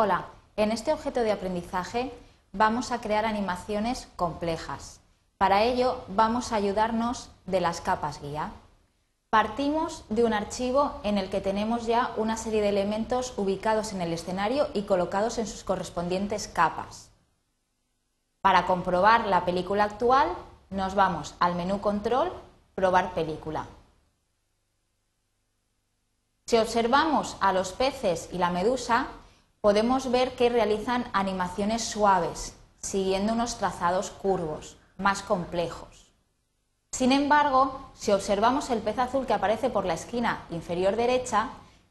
Hola, en este objeto de aprendizaje vamos a crear animaciones complejas. Para ello vamos a ayudarnos de las capas guía. Partimos de un archivo en el que tenemos ya una serie de elementos ubicados en el escenario y colocados en sus correspondientes capas. Para comprobar la película actual nos vamos al menú Control, Probar película. Si observamos a los peces y la medusa, podemos ver que realizan animaciones suaves, siguiendo unos trazados curvos, más complejos. Sin embargo, si observamos el pez azul que aparece por la esquina inferior derecha,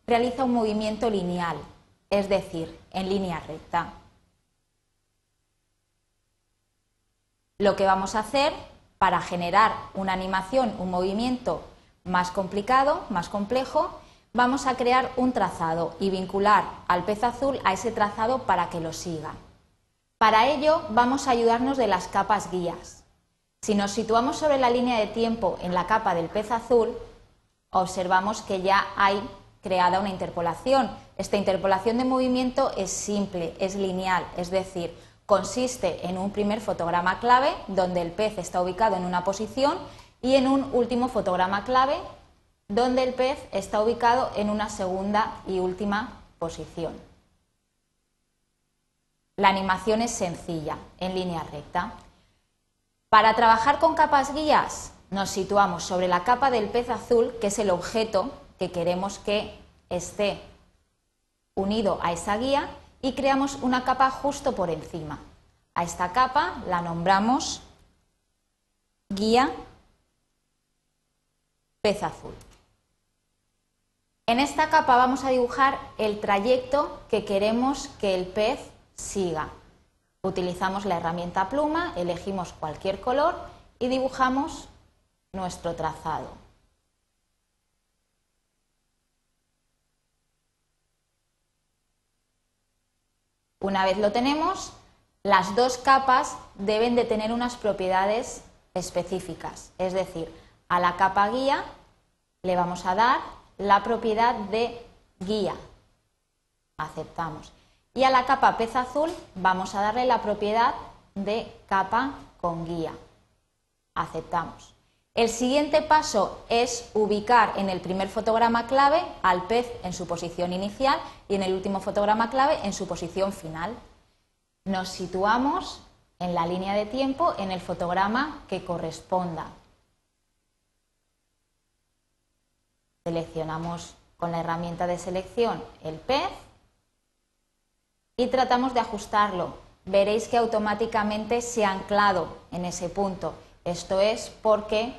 realiza un movimiento lineal, es decir, en línea recta. Lo que vamos a hacer para generar una animación, un movimiento más complicado, más complejo, vamos a crear un trazado y vincular al pez azul a ese trazado para que lo siga. Para ello vamos a ayudarnos de las capas guías. Si nos situamos sobre la línea de tiempo en la capa del pez azul, observamos que ya hay creada una interpolación. Esta interpolación de movimiento es simple, es lineal, es decir, consiste en un primer fotograma clave donde el pez está ubicado en una posición y en un último fotograma clave donde el pez está ubicado en una segunda y última posición. La animación es sencilla, en línea recta. Para trabajar con capas guías, nos situamos sobre la capa del pez azul, que es el objeto que queremos que esté unido a esa guía, y creamos una capa justo por encima. A esta capa la nombramos Guía Pez Azul. En esta capa vamos a dibujar el trayecto que queremos que el pez siga. Utilizamos la herramienta pluma, elegimos cualquier color y dibujamos nuestro trazado. Una vez lo tenemos, las dos capas deben de tener unas propiedades específicas, es decir, a la capa guía le vamos a dar la propiedad de guía, aceptamos. Y a la capa pez azul vamos a darle la propiedad de capa con guía, aceptamos. El siguiente paso es ubicar en el primer fotograma clave al pez en su posición inicial y en el último fotograma clave en su posición final. Nos situamos en la línea de tiempo en el fotograma que corresponda. Seleccionamos con la herramienta de selección el pez y tratamos de ajustarlo. Veréis que automáticamente se ha anclado en ese punto. Esto es porque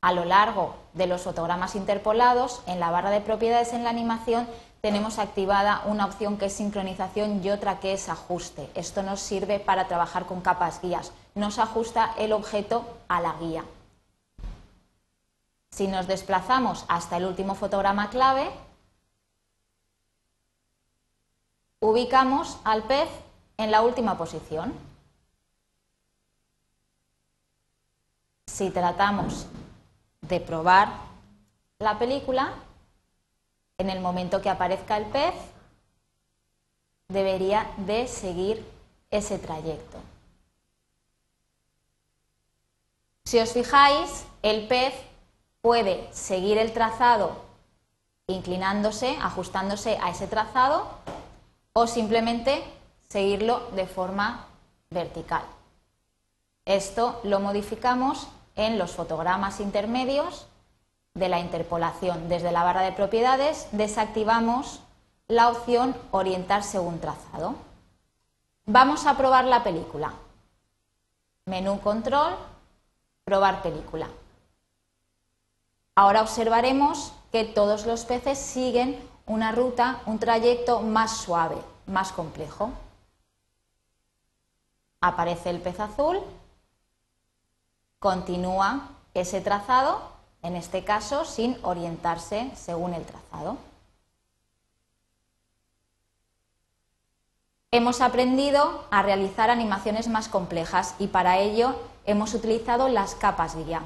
a lo largo de los fotogramas interpolados, en la barra de propiedades en la animación, tenemos activada una opción que es sincronización y otra que es ajuste. Esto nos sirve para trabajar con capas guías. Nos ajusta el objeto a la guía. Si nos desplazamos hasta el último fotograma clave, ubicamos al pez en la última posición. Si tratamos de probar la película, en el momento que aparezca el pez, debería de seguir ese trayecto. Si os fijáis, el pez puede seguir el trazado inclinándose, ajustándose a ese trazado o simplemente seguirlo de forma vertical. Esto lo modificamos en los fotogramas intermedios de la interpolación. Desde la barra de propiedades desactivamos la opción orientar según trazado. Vamos a probar la película. Menú Control, Probar película. Ahora observaremos que todos los peces siguen una ruta, un trayecto más suave, más complejo. Aparece el pez azul, continúa ese trazado, en este caso sin orientarse según el trazado. Hemos aprendido a realizar animaciones más complejas y para ello hemos utilizado las capas guía.